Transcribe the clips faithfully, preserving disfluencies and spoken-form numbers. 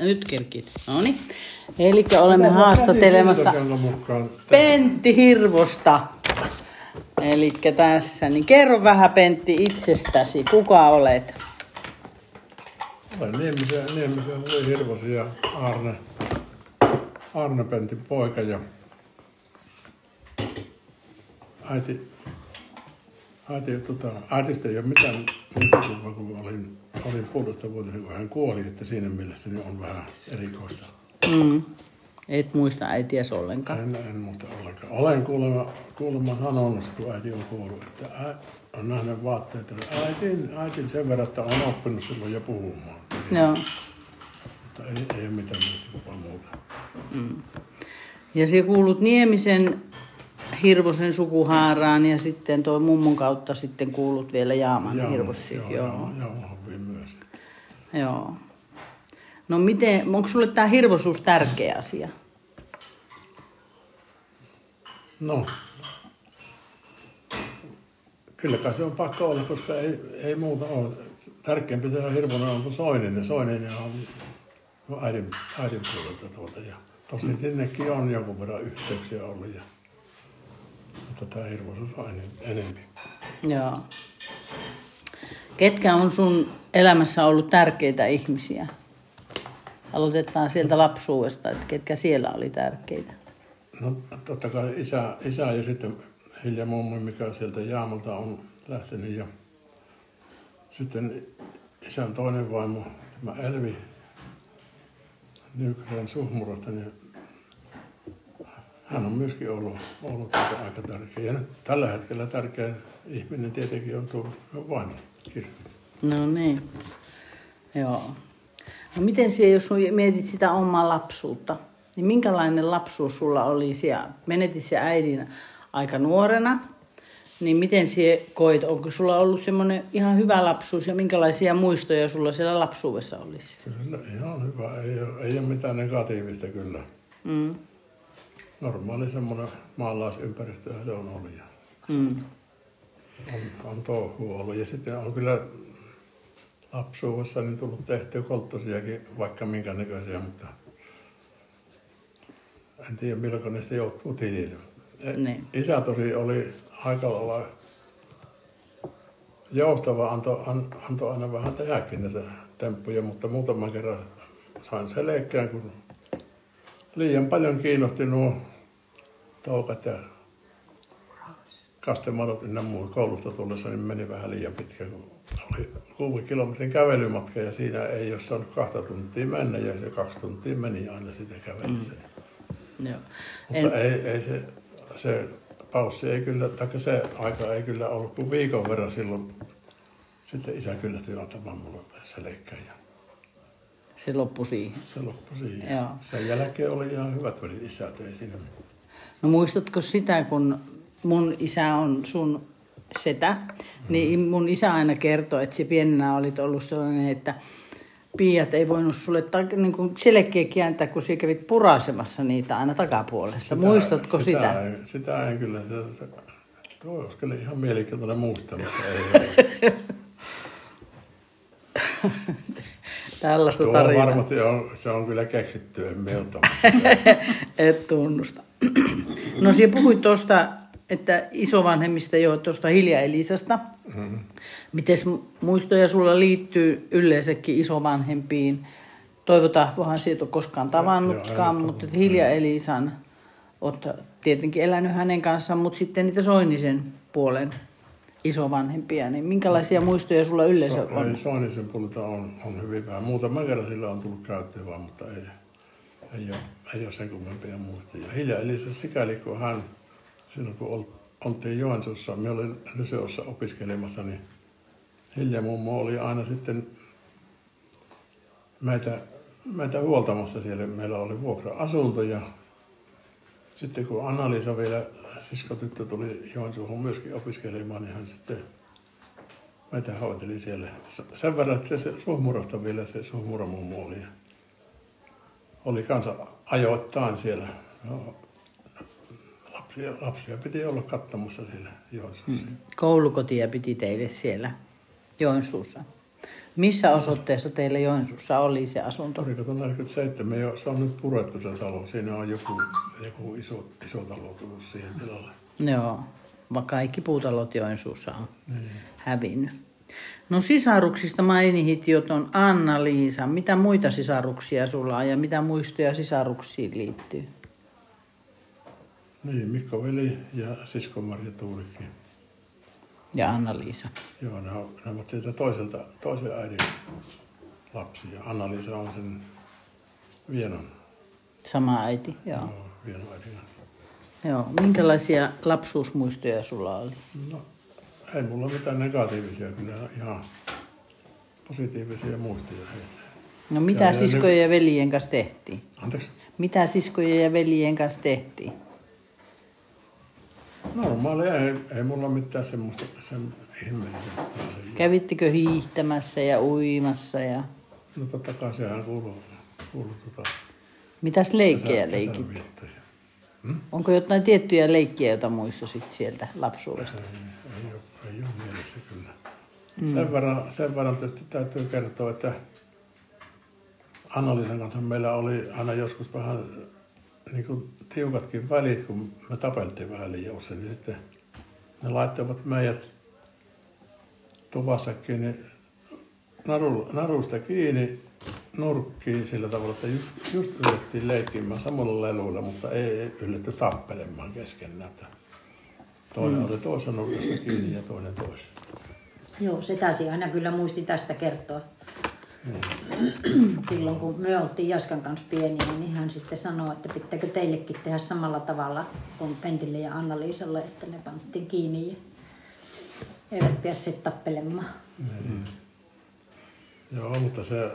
Nyt kerkit. No niin. Eli olemme haastattelemassa Pentti Hirvosta. Eli tässä, niin kerro vähän Pentti itsestäsi. Kuka olet? Olen Niemisen, Niemisen Hovi Hirvosen ja Arne, Arne Pentin poika ja äiti. Äiti, tota, äitistä ei ole mitään mitään, kun olin, olin puolesta vuotta, kun hän kuoli, että siinä mielessä niin on vähän erikoista. Mm. Et muista äitiäsi ollenkaan? En, en muista ollenkaan. Olen kuulemma, kuulemma sanonut, kun äiti on kuollut, että äiti on nähnyt vaatteita. Äitin, äitin sen verran, että olen oppinut silloin jo puhumaan. Joo. No. Mutta ei, ei ole mitään muuta. Mm. Ja se kuulut Niemisen Hirvosen sukuhaaraan ja sitten tuo mummon kautta sitten kuulut vielä Jaaman Hirvosiin. Joo, joo. Jaaman myös. Joo. No miten, onko sulle tämä hirvosuus tärkeä asia? No, kylläkään se on pakko olla, koska ei, ei muuta ole. Tärkeämpi se on hirvona on Soinen ja Soinen ja on äidin, äidin puolelta tuolta. Ja tosin sinnekin on jonkun verran yhteyksiä ollut ja tämä hirvoisuus on enemmän. Joo. Ketkä on sun elämässä ollut tärkeitä ihmisiä? Aloitetaan sieltä lapsuudesta, että ketkä siellä oli tärkeitä? No totta kai isä, isä ja sitten Hilja Mummo, mikä sieltä Jaamalta on lähtenyt. Ja sitten isän toinen vaimo, tämä Elvi Nykylän Suhmurasta, niin hän on myöskin ollut, ollut aika tärkeä. Ja nyt tällä hetkellä tärkeä ihminen tietenkin on tullut vaimo, Kirsti. No niin, joo. No miten siellä, jos mietit sitä omaa lapsuutta, niin minkälainen lapsuus sulla oli siellä? Menetit se äidin aika nuorena, niin miten siellä koit? Onko sulla ollut semmoinen ihan hyvä lapsuus ja minkälaisia muistoja sulla siellä lapsuudessa olisi? Kyllä ihan hyvä, ei ole, ei ole mitään negatiivista kyllä. Mm. Normaali semmoinen maalaisympäristö se on ollut ja mm. on, on touhua ollut. Ja sitten on kyllä lapsuudessa niin tullut tehtyä kolttosiakin, vaikka minkä näköisiä, mutta en tiedä milloin niistä joutuu tilille. Niin. Isä tosi oli aika lailla joustava, antoi anto aina vähän tehdäkin näitä temppuja, mutta muutaman kerran sain selkeän, kun liian paljon kiinnosti nuo toukat ja kastemadot ynnä muut koulusta tullessa, niin meni vähän liian pitkä, kun oli kuuden kilometrin kävelymatka ja siinä ei ole saanut kahta tuntia mennä ja se kaksi tuntia meni aina sitä kävelyssä. Mm. Joo. Mutta en... ei, ei se, se paussi ei kyllä, tai se aika ei kyllä ollut kuin viikon verran silloin. Sitten isä kyllä antamaan mulle selkkää. Se loppui siihen. Se loppui siihen. Joo. Sen jälkeen oli ihan hyvät välit isät, ei siinä mitään. No muistatko sitä, kun mun isä on sun setä, mm-hmm. niin mun isä aina kertoi, että se pienenä olit ollut sellainen, että piiat ei voinut sulle ta- niin selkeä kientää, kun sä kävit puraisemassa niitä aina takapuolesta. Sitä, muistatko sitä? Sitä en, sitä en kyllä. Sitä, tuo olisi kyllä ihan mielenkiintoinen muista, mutta ei tällaista tuo tarinaa. Varmasti on, se on kyllä keksitty, en me ota. Et tunnusta. No sinä puhuit tuosta, että isovanhemmista jo tuosta Hilja Elisasta. Mm-hmm. Mites muistoja sulla liittyy yleensäkin isovanhempiin? Toivotaan, voihan siitä ole koskaan tavannutkaan, ja, ja mutta Hilja Elisan olet tietenkin elänyt hänen kanssaan, mutta sitten niitä Soinisen puolen isovanhempia, niin minkälaisia muistoja sulla yleensä so, on? Ei, Soinisen puolelta on, on hyvin vähän. Muutama kerran sillä on tullut käyttöön vaan, mutta ei, ei, ole, ei ole sen kummempia muistoja. Hilja Elisa sikäli, kun hän, silloin kun oltiin Joensuussa, me olin Lyseossa opiskelemassa, niin Hilja Mummo oli aina sitten meitä, meitä huoltamassa siellä. Meillä oli vuokra-asunto ja sitten kun Anna-Liisa vielä, siskotyttö tuli Joensuuhun myöskin opiskelemaan, niin hän sitten meitä hoiteli siellä. Sen verran sitten se Suhmurasta vielä se Suhmuramummo oli. Oli kanssa ajoittain siellä. Lapsia, lapsia piti olla katsomassa siellä Joensuussa. Koulukotia piti teille siellä Joensuussa. Missä osoitteessa teillä Joensuussa oli se asunto? Oliko neljäkymmentäseitsemän, jo, se on nyt purettu se talo. Siinä on joku, joku iso, iso talo tullut siihen tilalle. Joo, vaan kaikki puutalot Joensuussa on niin hävinnyt. No sisaruksista mainihit jo ton Anna-Liisa. Mitä muita sisaruksia sulla on ja mitä muistoja sisaruksiin liittyy? Niin, Mikko veli ja sisko Marja Tuulikki. Ja Anna-Liisa. Joo, ne ovat siitä toiselta, toisen äidin lapsia. Anna-Liisa on sen Vienon. Sama äiti, joo. Joo, Vienon äidinä. Joo, minkälaisia lapsuusmuistoja sulla oli? No, ei mulla mitään negatiivisia, kyllä ihan positiivisia muistoja heistä. No mitä ja siskojen ja veljen kanssa tehtiin? Anteeksi? Mitä siskojen ja veljen kanssa tehtiin? Normaalia, ei, ei mulla mitään semmoista sen ihmeellisempää. Kävittekö hiihtämässä ja uimassa? Ja... No totta kai sehän kuuluu. kuuluu tota... Mitäs leikkejä leikit? Hmm? Onko jotain tiettyjä leikkiä, jota muistosit sieltä lapsuudesta? Ei, ei, ole, ei ole mielessä kyllä. Mm. Sen, verran, sen verran tietysti täytyy kertoa, että Anna-Liisan kanssa meillä oli aina joskus vähän... Niin kuin tiukatkin välit, kun me tapeltiin vähän liioussa, niin sitten ne laittoivat meidät tuvassakin niin naru, narusta kiinni nurkkiin sillä tavalla, että just, just yritettiin leikkimään samalla leluilla, mutta ei ylletty tappelemaan kesken näitä. Toinen mm. oli toisen nurkassa kiinni ja toinen toisen. Joo, se taisi aina kyllä muisti tästä kertoa. Silloin kun me oltiin Jaskan kanssa pieniä, niin hän sitten sanoi, että pitääkö teillekin tehdä samalla tavalla kuin Pentille ja Anna-Liisalle, että ne pantiin kiinni ja eivät päässeet tappelemaan. Niin. Joo, mutta se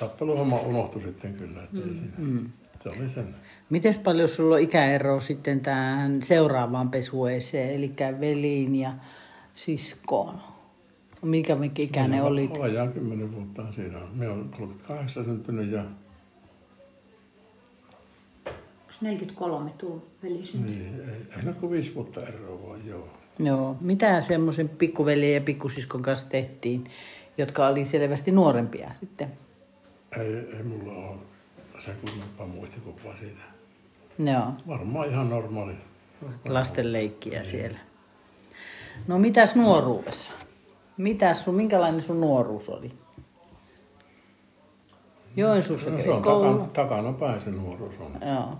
tappeluhomma unohtui sitten kyllä. Ettei siinä. Mm. Se oli sen. Mites paljon sulla on ikäeroa sitten tähän seuraavaan pesueeseen, eli veliin ja siskoon? Mikä minkä ikäinen no, olit? Vajaa kymmenen vuotta siinä. Minä olen kolmekymmentäkahdeksan syntynyt ja... neljäkymmentäkolme tuu veli syntynyt. Niin, ei, ei ole kuin viisi vuotta eroa vaan, joo. Joo. Mitä semmoisen pikkuveljen ja pikkusiskon kanssa tehtiin, jotka oli selvästi nuorempia sitten? Ei, ei mulla ole sen kummempaa muistikuvaa siitä. Joo. Varmaan ihan normaali. Lasten leikkiä niin siellä. No mitäs nuoruudessa? Mitä sun, minkälainen sun nuoruus oli? Joensuussa no, kävit koulu. Takana, takana päin se nuoruus on. Joo.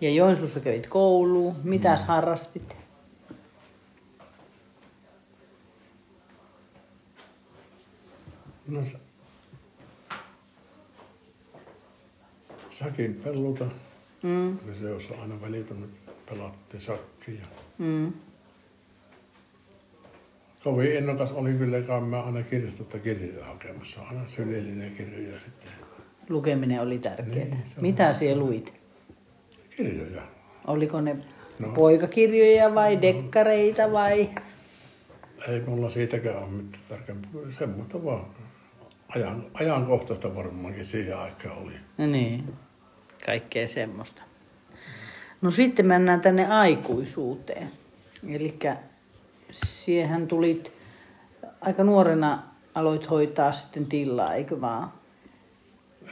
Ja Joensuussa kävit kouluun. Mitäs no. harrastit? No sä... Säkin pelluta. Mm. Se jossa aina välitunut pelattiin sakkia. Mm. Kovin innokas oli kyllä, joka mä aina kirjastosta kirjoja hakemassa, aina sylillinen kirjoja sitten. Lukeminen oli tärkeää. Niin, mitä siellä luit? Kirjoja. Oliko ne no. poikakirjoja vai no. dekkareita vai? Ei mulla siitäkään ole mitään tarkempaa, semmoista vaan ajan, ajankohtaista varmaankin siihen aikaan oli. No niin, kaikkea semmoista. No sitten mennään tänne aikuisuuteen, elikkä... Siehän tulit, aika nuorena aloit hoitaa sitten tillaa, eikö vaan?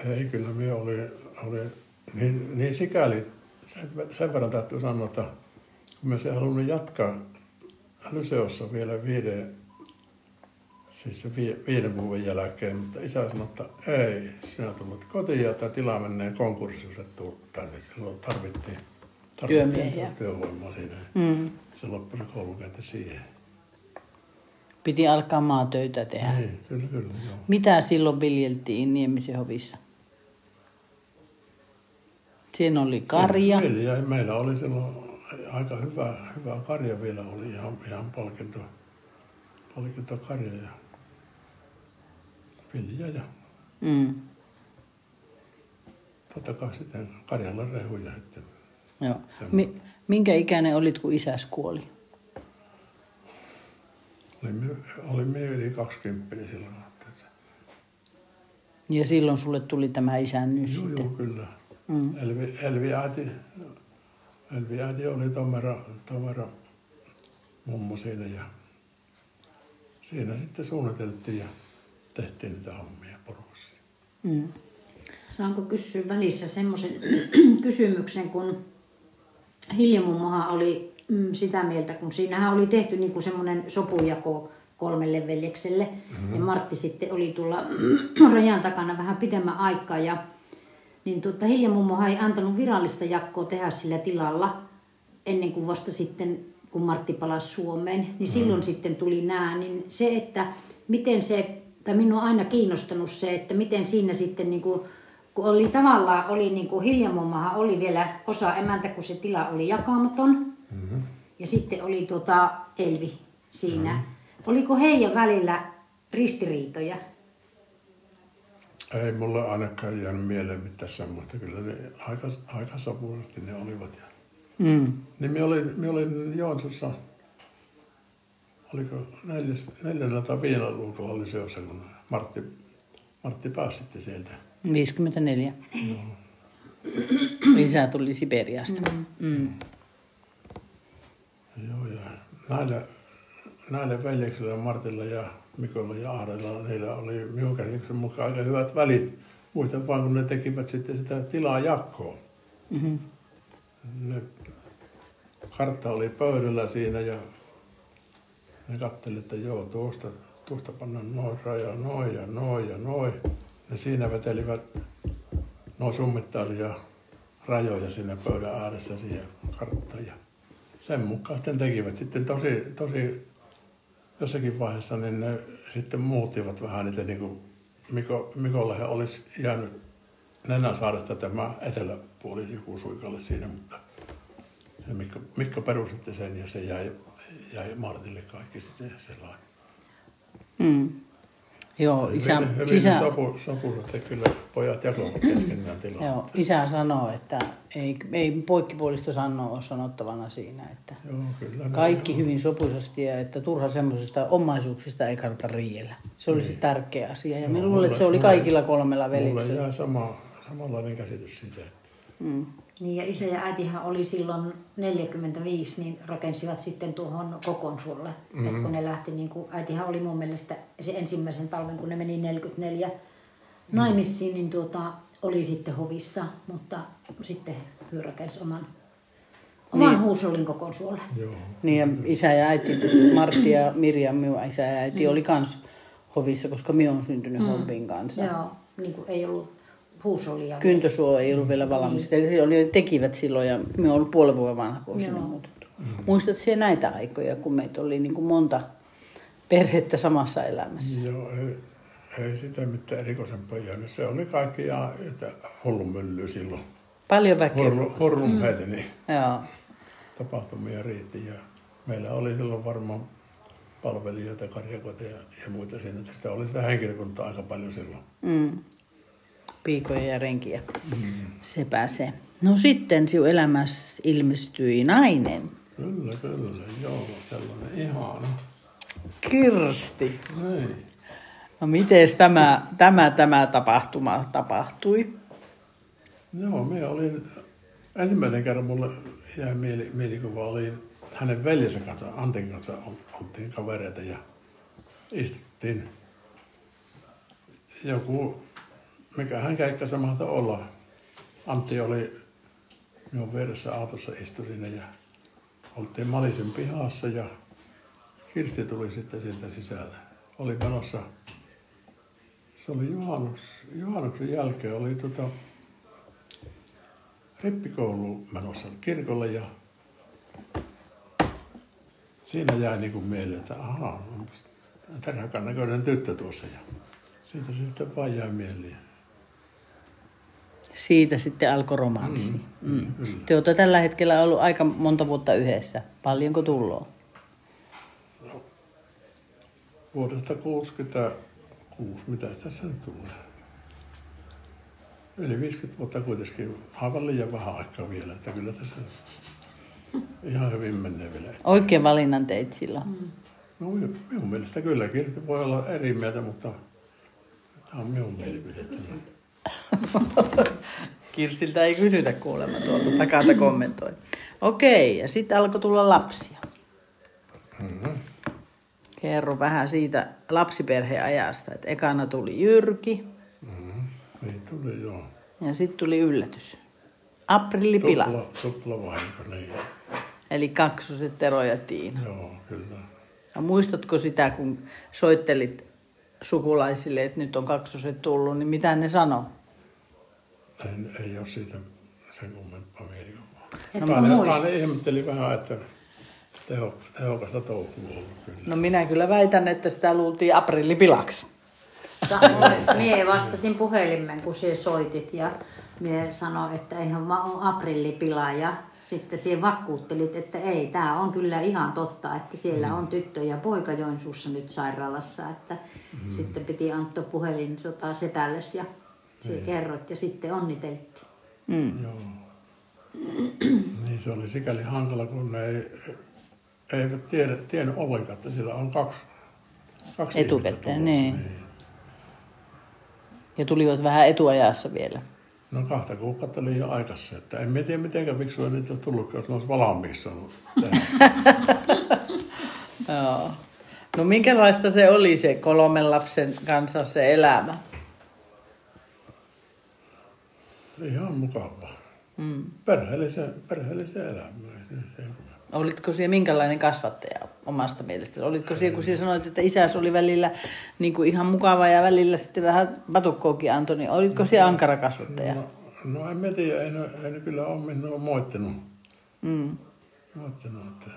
Ei, kyllä minä olin, olin niin, niin sikäli, sen, sen verran täytyy sanoa, että kun minä halunnut jatkaa lyseossa vielä viiden, siis vi, viiden vuoden jälkeen, mutta isä sanoi, että ei, sinä tulet kotiin ja tämä tila menee konkurssiin, niin silloin tarvittiin. Työmiehiä. Työvoimaa siinä. Mm. Se loppui se koulukäynti siihen. Piti alkaa maatöitä tehdä. Niin, kyllä, kyllä. Joo. Mitä silloin viljeltiin Niemisen Hovissa? Siinä oli karja. Meillä, meillä oli silloin aika hyvä, hyvä karja vielä. Oli ihan, ihan palkinto, palkinto karja ja vilja ja... Mm. Totta kai sitten karjalla rehuja. Että joo. Mi- minkä ikäinen olit, kun isäs kuoli? Olin minä yli kaksikymppinen silloin. Ja silloin sulle tuli tämä isännyys? Joo, joo, kyllä. Mm. Elvi, Elvi, äiti, Elvi äiti oli tomera, tomera mummo siinä ja siinä sitten suunniteltiin ja tehtiin niitä hommia porukassa. Mm. Saanko kysyä välissä semmoisen kysymyksen, kun Hilja Mummohan oli mm, sitä mieltä, kun siinähän oli tehty niin kuin semmoinen sopujako kolmelle veljekselle, mm-hmm. ja Martti sitten oli tulla rajan takana vähän pidemmän aikaa, ja niin tuota, Hilja Mummohan ei antanut virallista jakkoa tehdä sillä tilalla, ennen kuin vasta sitten, kun Martti palasi Suomeen, niin mm-hmm. silloin sitten tuli nämä, niin se, että miten se, tai minua on aina kiinnostanut se, että miten siinä sitten niin kuin, kun oli tavallaan, oli niin kuin Hilja Mummohan oli vielä osa emäntä, kun se tila oli jakamaton, mm-hmm. ja sitten oli tuota Elvi siinä. Mm-hmm. Oliko heidän välillä ristiriitoja? Ei mulle ainakaan jäänyt mieleen mitään semmoista. Kyllä ne aika, aika sapuisesti ne olivat. Mm. Niin minä olin, minä olin Joensuussa, oliko neljäs, neljännellä tai viidellä luukolla oli seossa, kun Martti, Martti pääsi sitten sieltä. viisikymmentäneljä. No. Isä tuli Siberiasta. Mm. Mm. Joo, ja näillä... Näille veljeksillä, Martilla ja Mikolla ja Ahdella, niillä oli minun käsityksen mukaan aika hyvät välit. Muistan vaan, kun ne tekivät sitten sitä tilaa jakkoa. Mm-hmm. Ne, kartta oli pöydällä siinä ja ne katselivat, että joo, tuosta, tuosta pannaan noin raja, noin ja noin ja noin. Ne siinä vetelivät noin summittaisia rajoja siinä pöydän ääressä siihen karttaan. Ja sen mukaan sitten tekivät sitten tosi... tosi jossakin vaiheessa niin ne sitten muuttivat vähän niitä, niin kuin Miko, Mikolle he olisi jäänyt Nenänsaaresta tämä eteläpuoli joku suikalle siinä, mutta se Mikko, Mikko perusti sen ja se jäi, jäi Martille kaikki sitten sellainen. Mm. Joo, isä... Hyvin isä, sopu, sopu, että kyllä pojat jakoivat keskenään tilaa. Joo, isä sanoo, että ei, ei poikkipuolisto sanoo ole sanottavana siinä, että joo, kyllä, kaikki hyvin sopuisesti ja että turha semmoisista omaisuuksista ei kannata riidellä. Se oli niin. Se tärkeä asia ja joo, minä luulen, että se oli mulle, kaikilla kolmella veljeksellä. Mulle jää sama, samanlainen käsitys siitä. Mm. Niin ja isä ja äitihän oli silloin neljäkymmentäviisi, niin rakensivat sitten tuohon Kokonsuolle. Mm-hmm. Että kun ne lähti, niin kun äitihän oli mun mielestä se ensimmäisen talven, kun ne meni neljäkymmentäneljä mm-hmm. naimisiin, niin tuota, oli sitten hovissa, mutta sitten he rakensi oman, oman niin. huusollin Kokonsuolle. Niin ja isä ja äiti, Martti ja Mirjam, minun isä ja äiti mm-hmm. oli kans hovissa, koska minä olen syntynyt mm-hmm. Hompin kanssa. Joo, niin kuin ei ollut... Kyntösuo ei ollut vielä valmis. Niin. Tekivät silloin ja me olin ollut puolen vuoden vanha, kun sinne muutettu. Mm-hmm. Muistatko sinä näitä aikoja, kun meitä oli niin kuin monta perhettä samassa elämässä? Joo, ei, ei sitä mitään erikoisempaa jäänyt. Se oli kaikki ja hullunmyllyä silloin. Paljon väkeä. Hurlun mm. heitä, niin joo. Tapahtumia riitti. Ja meillä oli silloin varmaan palvelijoita, karjakoteja ja muita siinä. Sitä oli sitä henkilökuntaa aika paljon silloin. Mm. Piikoja ja renkiä. Mm. Se pääsee. No sitten sinun elämässä ilmestyi nainen. Kyllä, kyllä. Joo, sellainen ihana. Kirsti. Ei. No miten tämä, tämä, tämä tapahtuma tapahtui? Joo, minä olin... Ensimmäisen kerran mulle jäi mieli, mielikuva oli hänen veljensä kanssa, Antin kanssa oltiin kavereita ja istuttiin joku... Mikähän käykkä samalta olla. Antti oli minun vieressä autossa istui siinä ja oltiin Malisen pihassa ja Kirsti tuli sitten sieltä sisälle. Oli menossa, se oli juhannus, juhannuksen jälkeen, oli tota rippikoulu menossa kirkolle ja siinä jäi niin kuin mieleen, että ahaa, terhakan näköinen tyttö tuossa ja siitä sitten vaan jäi mieleen. Siitä sitten alkoi romanssi. Mm, mm. Mm. Te olette tällä hetkellä ollut aika monta vuotta yhdessä. Paljonko tulloa? No, vuodesta kuusikymmentäkuusi. Mitäs tässä nyt tulee? Yli viisikymmentä vuotta kuitenkin. Aivan liian vähän aikaa vielä. Että kyllä tässä ihan hyvin menee vielä. Oikein valinnan teit silloin. Mm. No minun mielestä kyllä. Kirsti voi olla eri mieltä, mutta tämä on minun mielipidettä. Kirstiltä ei kysytä kuulemma tuolta takalta kommentoi. Okei, ja sitten alkoi tulla lapsia. Mm-hmm. Kerro vähän siitä lapsiperheajasta, että ekana tuli Jyrki. Mm, niin tuli, joo. Ja sitten tuli yllätys. Aprillipila. Tupla, tupla vahinko, niin. Eli kaksoset Tero ja Tiina. Joo, kyllä. Ja muistatko sitä, kun soittelit sukulaisille, että nyt on kaksoset tullut, niin mitä ne sanoi? En, ei ole siitä sen kummempaa mielikuvaa. No, mä muistin. Mä ihmettelin vähän, että... Teho, tehokasta touhua ollut kyllä. No minä kyllä väitän, että sitä luultiin aprillipilaksi. Samoin. Mie vastasin puhelimen, kun sinä soitit ja mie sanoin, että eihän vaan ole aprillipila. Ja sitten sinä vakuuttelit, että ei, tämä on kyllä ihan totta, että siellä mm. on tyttö ja poika Joensuussa nyt sairaalassa. Että mm. Sitten piti antaa puhelin sotaa setällesi ja sinä kerroit ja sitten onniteltiin. Mm. Joo. Niin se oli sikäli hankala, kun ei... Eivät tiedä, tiennyt ollenkaan, että siellä on kaksi, kaksi etukäteen, niin. niin. Ja tulivat vähän etuajassa vielä. No kahta kuukautta oli jo aikassa, että en tiedä mitenkään fiksua niitä olisi tullut, jos ne olisi valmiissa. no. no minkälaista se oli se kolmen lapsen kanssa se elämä? Ihan mukavaa. Mm. Perheellisen, perheellisen elämä. Olitko siellä minkälainen kasvattaja omasta mielestäsi? Olitko siellä, kun sinä sanoit, että isäsi oli välillä niin kuin ihan mukava ja välillä sitten vähän patukkoakin antoi, niin olitko no, siellä ankara kasvattaja? No, no en mä tiedä, en, en kyllä ole minua moittinut. Mm. moittinut että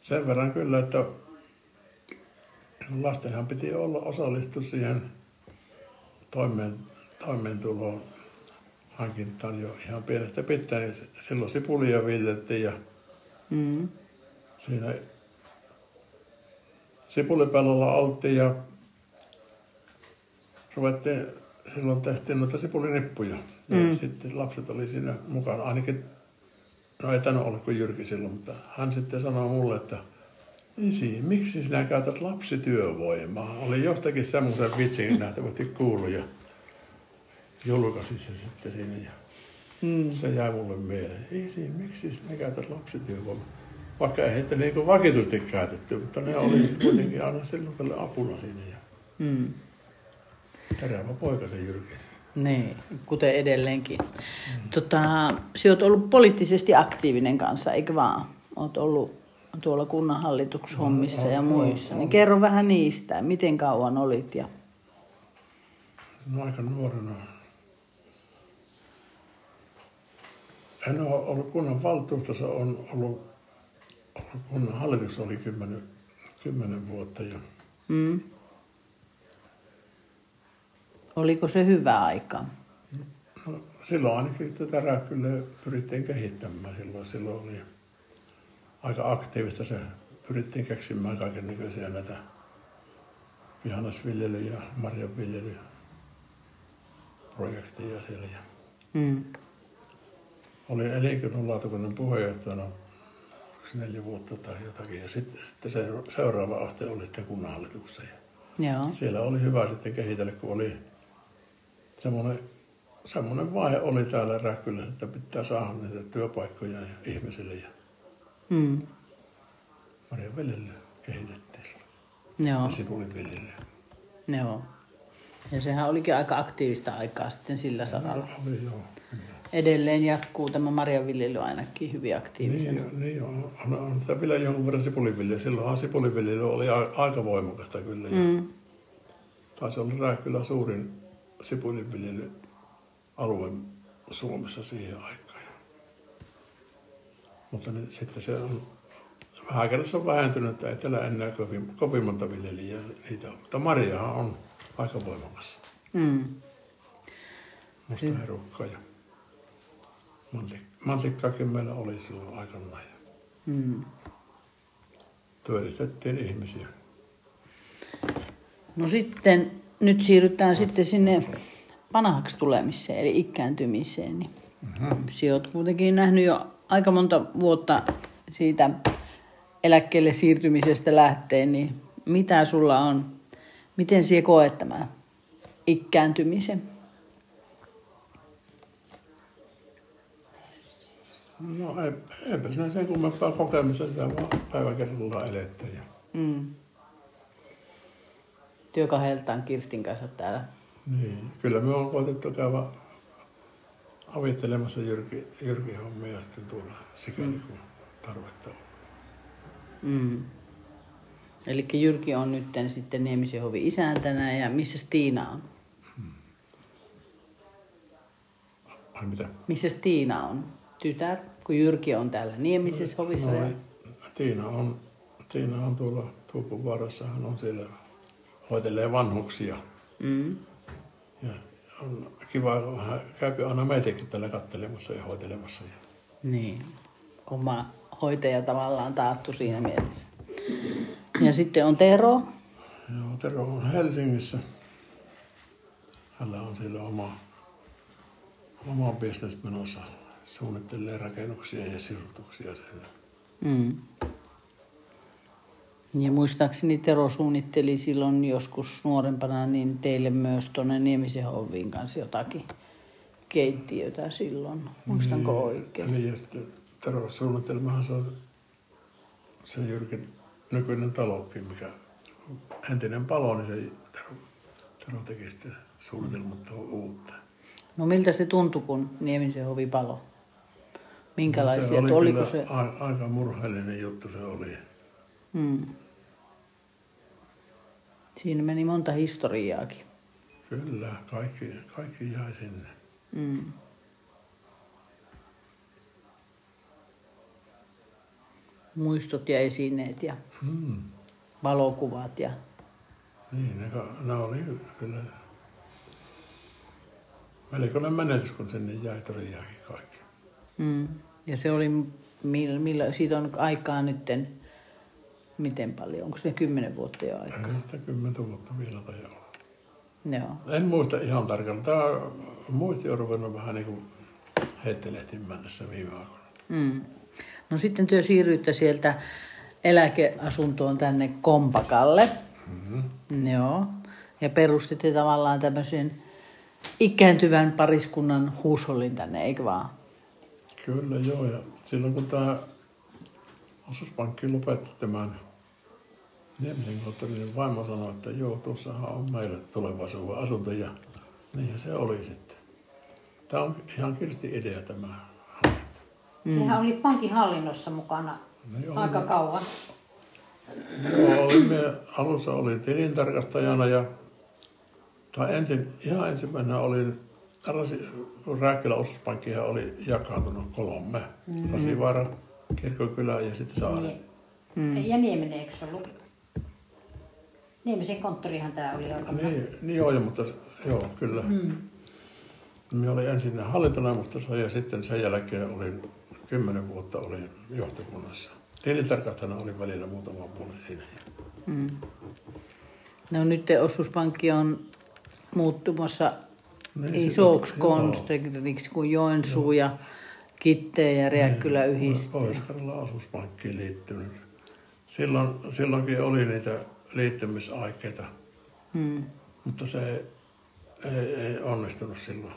sen verran kyllä, että lastenhan piti olla osallistua siihen toimeen, toimeentuloon hankintaan jo ihan pienestä pitäen. Silloin sipulia viitettiin ja Mm. siinä sipulipellolla oltiin ja ruvettiin, silloin tehtiin noita sipulinippuja. Mm. Ja sitten lapset oli siinä mukana. Ainakin, no ei tainnut olla kuin Jyrki silloin, mutta hän sitten sanoi mulle, että isi, miksi sinä käytät lapsityövoimaa? Oli jostakin semmoisen vitsin nähtävästi kuullut ja julkaisin se sitten siinä. Ja Mm. Se jäi mulle mieleen. Isi, miksi sinä käytät lapsityövoimaa? Vaikka ei heitä niin kuin vakitusti käytetty, mutta ne oli kuitenkin aina silloin tälle apuna siinä. Mm. Terävä poika se Jyrki. Niin, kuten edelleenkin. Mm. Tota, sinä olet ollut poliittisesti aktiivinen kanssa, eikö vaan? Olet ollut tuolla kunnanhallitushommissa no, ja muissa. No, niin no. Kerro vähän niistä, miten kauan olit? Ja... No aika nuorena. En ole ollut kunnan valtuustossa, on ollut, ollut kunnan hallitus oli kymmenen, kymmenen vuotta. Ja... Mm. Oliko se hyvä aika? No, silloin ainakin tätä Rähkkylää pyrittiin kehittämään. Silloin, silloin oli aika aktiivista se. Pyrittiin keksimään kaiken näköisiä näitä vihannesviljelyjä, marjanviljelyjä, projekteja siellä. Mm. Oli elinkeinolautakunnan puheenjohtajana neljä vuotta tai jotakin ja sitten, sitten se seuraava aste oli sitten kunnanhallituksessa. Joo. Siellä oli hyvä sitten kehitellä, kun oli semmoinen, semmoinen vaihe oli täällä Rähkkylässä, että pitää saada niitä työpaikkoja ja ihmisille ja mm. marjanviljelyä kehitettiin ja sipulinviljelyä. Joo. Ja sehän olikin aika aktiivista aikaa sitten sillä saralla. Oli, joo. Edelleen jatkuu tämä marjanviljely ainakin hyvin aktiivisena. Niin, niin on, on, on sitä vielä jonkun verran sipulinviljelyä. Silloinhan sipulinviljely oli a, aika voimakasta kyllä. Mm. Taisi olla Rähkkylä suurin sipulinviljelyalue Suomessa siihen aikaan. Mutta nyt, sitten se on vähän kerrassa on vähentynyt, että ei täällä enää kovin, kovin monta viljelijää niitä on. Mutta marjahan on aika voimakas. Mm. Musta herukkaa. Mansikkaakin meillä oli silloin aikanaan. Mm. Työllistettiin ihmisiä. No sitten, nyt siirrytään sitten sinne vanhaksi tulemiseen, eli ikääntymiseen. Mm-hmm. Sinä olet kuitenkin nähnyt jo aika monta vuotta siitä eläkkeelle siirtymisestä lähteen, niin mitä sulla on, miten sinä koet tämän ikääntymisen? No eipä sinä sen kummempaa kokemusta, sitä vaan päivä kerrallaan elettä. Ja mm. työkaheltaan Kirstin kanssa täällä. Niin, kyllä me on koetettu käydä avittelemassa Jyrki, Jyrki hommia sitten tuolla sikäli mm. kun tarvetta on. Mm. Eli Jyrki on nyt sitten Niemisen Hovi isäntänä ja missäs Tiina on? Hmm. Ai mitä? Missäs Tiina on? Tytär, kun Jyrki on täällä Niemisen Hovissa. No, Tiina on, Tiina on tuolla Tuukuvarassa, hän on siellä, hoitelee vanhuksia. Mm. Ja on kiva, hän käy aina meitäkin täällä kattelemassa ja hoitelemassa. Niin, oma hoitaja tavallaan taattu siinä mielessä. Ja sitten on Tero. Joo, Tero on Helsingissä. Hänellä on siellä oma, oma bisnes menossa. Suunnittelee rakennuksia ja sisutuksia siellä. Mm. Ja muistaakseni Tero suunnitteli silloin joskus nuorempana niin teille myös tuonne Niemisen Hoviin kanssa jotakin keittiötä silloin. Muistanko niin, oikein? Niin, ja sitten Teron suunnitelmahan se on se Jyrkin nykyinen talokin, mikä entinen palo, niin se Tero, Tero teki sitten suunnitelmat uutta. No miltä se tuntui, kun Niemisen Hovi palo? Minkälaisia? No se oli se... a- aika murheellinen juttu se oli. Hmm. Siinä meni monta historiaakin. Kyllä, kaikki, kaikki jäi sinne. Hmm. Muistot ja esineet ja hmm. valokuvat ja... Niin, ne, ne oli kyllä... Melkoinen menetys, kun sinne jäi todennäköisesti kaikki. Mm. Ja se oli, mil, millä, siitä on aikaa nytten, miten paljon? Onko se kymmenen vuotta jo aikaa? Ei sitä kymmentä vuotta vielä tai joo. En muista ihan tarkalleen. Tämä muisti on ruvennut vähän niin kuin heittelehtimään tässä viime aikoina. Mm. No sitten työ siirryitte sieltä eläkeasuntoon tänne Kompakalle. Mm-hmm. Joo. Ja perustitte tavallaan tämmöisen... ikääntyvän pariskunnan huushollin tänne, eikö vaan? Kyllä joo, ja silloin kun tämä osuuspankki lopetti tämän Niemisen konttorin, vaimo sanoi, että joo, tuossahan on meille tulevaisuuden asunto, ja niinhän se oli sitten. Tämä on ihan Kirstin idea tämä. Mm. Sehän oli pankin hallinnossa mukana no, aika oli, kauan. Joo, olimme, alussa olin tilintarkastajana ja tai ensin, ihan ensimmäinen oli, kun Rähkkylän osuuspankkihan oli jakautunut kolme. Mm-hmm. Rasivaara, Kirkkokylä ja sitten Saari. Mm. Ja Nieminen, eikö se ollut? Niemisen konttorihan tämä oli alkaa. Niin, niin joo, mutta joo, kyllä. Mm. Minä olin ensin hallintoneuvostossa ja sitten sen jälkeen olin kymmenen vuotta olin johtokunnassa. Tilintarkastajana oli välillä muutama vuosi siinä. Mm. No nyt osuuspankki on... muuttumassa niin, isoksi konsterniksi kuin Joensuu joo. ja Kitee ja Rähkkylä niin, yhdistyy. Pohjois-Karjalan Osuuspankkiin liittynyt. Silloin, silloinkin oli niitä liittymisaikeita, hmm. mutta se ei, ei onnistunut silloin.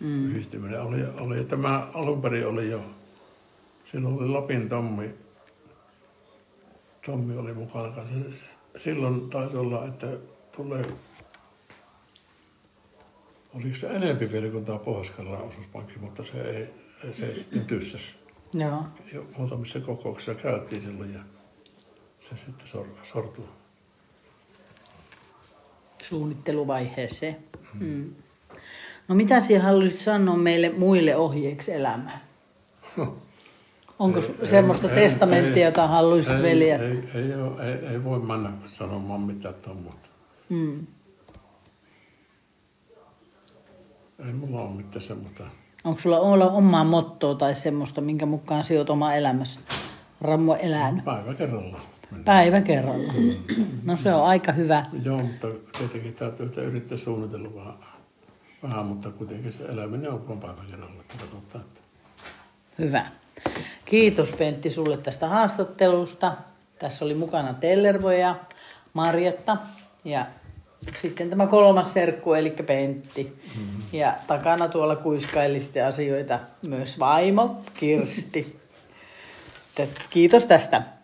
Hmm. Yhdistyminen oli, oli, tämä alun perin oli jo, silloin oli Lapin Tommi, Tommi oli mukana kanssa. Silloin taisi olla, että tulee... Oliko se enempi vielä kuin tämä Pohjois-Karjalan Osuuspankki, mutta se ei, se ei sitten tyssäsi. Joo. Muutamissa kokouksissa käytiin silloin ja se sitten sortui. Suunnitteluvaiheeseen. Hmm. Hmm. No mitä sinä haluaisit sanoa meille muille ohjeeksi elämään? Onko ei, semmoista ei, testamenttia, ei, jota haluaisit ei, veljetä? Ei, ei, ei, ei voi mennä sanomaan mitään tuommoista. Hmm. Ei mulla ole mitään semmoista. Onko sulla olla omaa mottoa tai semmoista, minkä mukaan sinä olet oma elämässä Rammo elänyt? Päivä kerrallaan. Päivä kerrallaan. No se on aika hyvä. Joo, mutta tietenkin täytyy yrittää suunnitella vähän, vähän, mutta kuitenkin se eläminen on päivä kerrallaan. Hyvä. Kiitos Pentti sulle tästä haastattelusta. Tässä oli mukana Tellervo ja Marjatta ja... sitten tämä kolmas serkku, eli Pentti. Mm-hmm. Ja takana tuolla kuiskaili sitten asioita myös vaimo Kirsti. Kiitos tästä.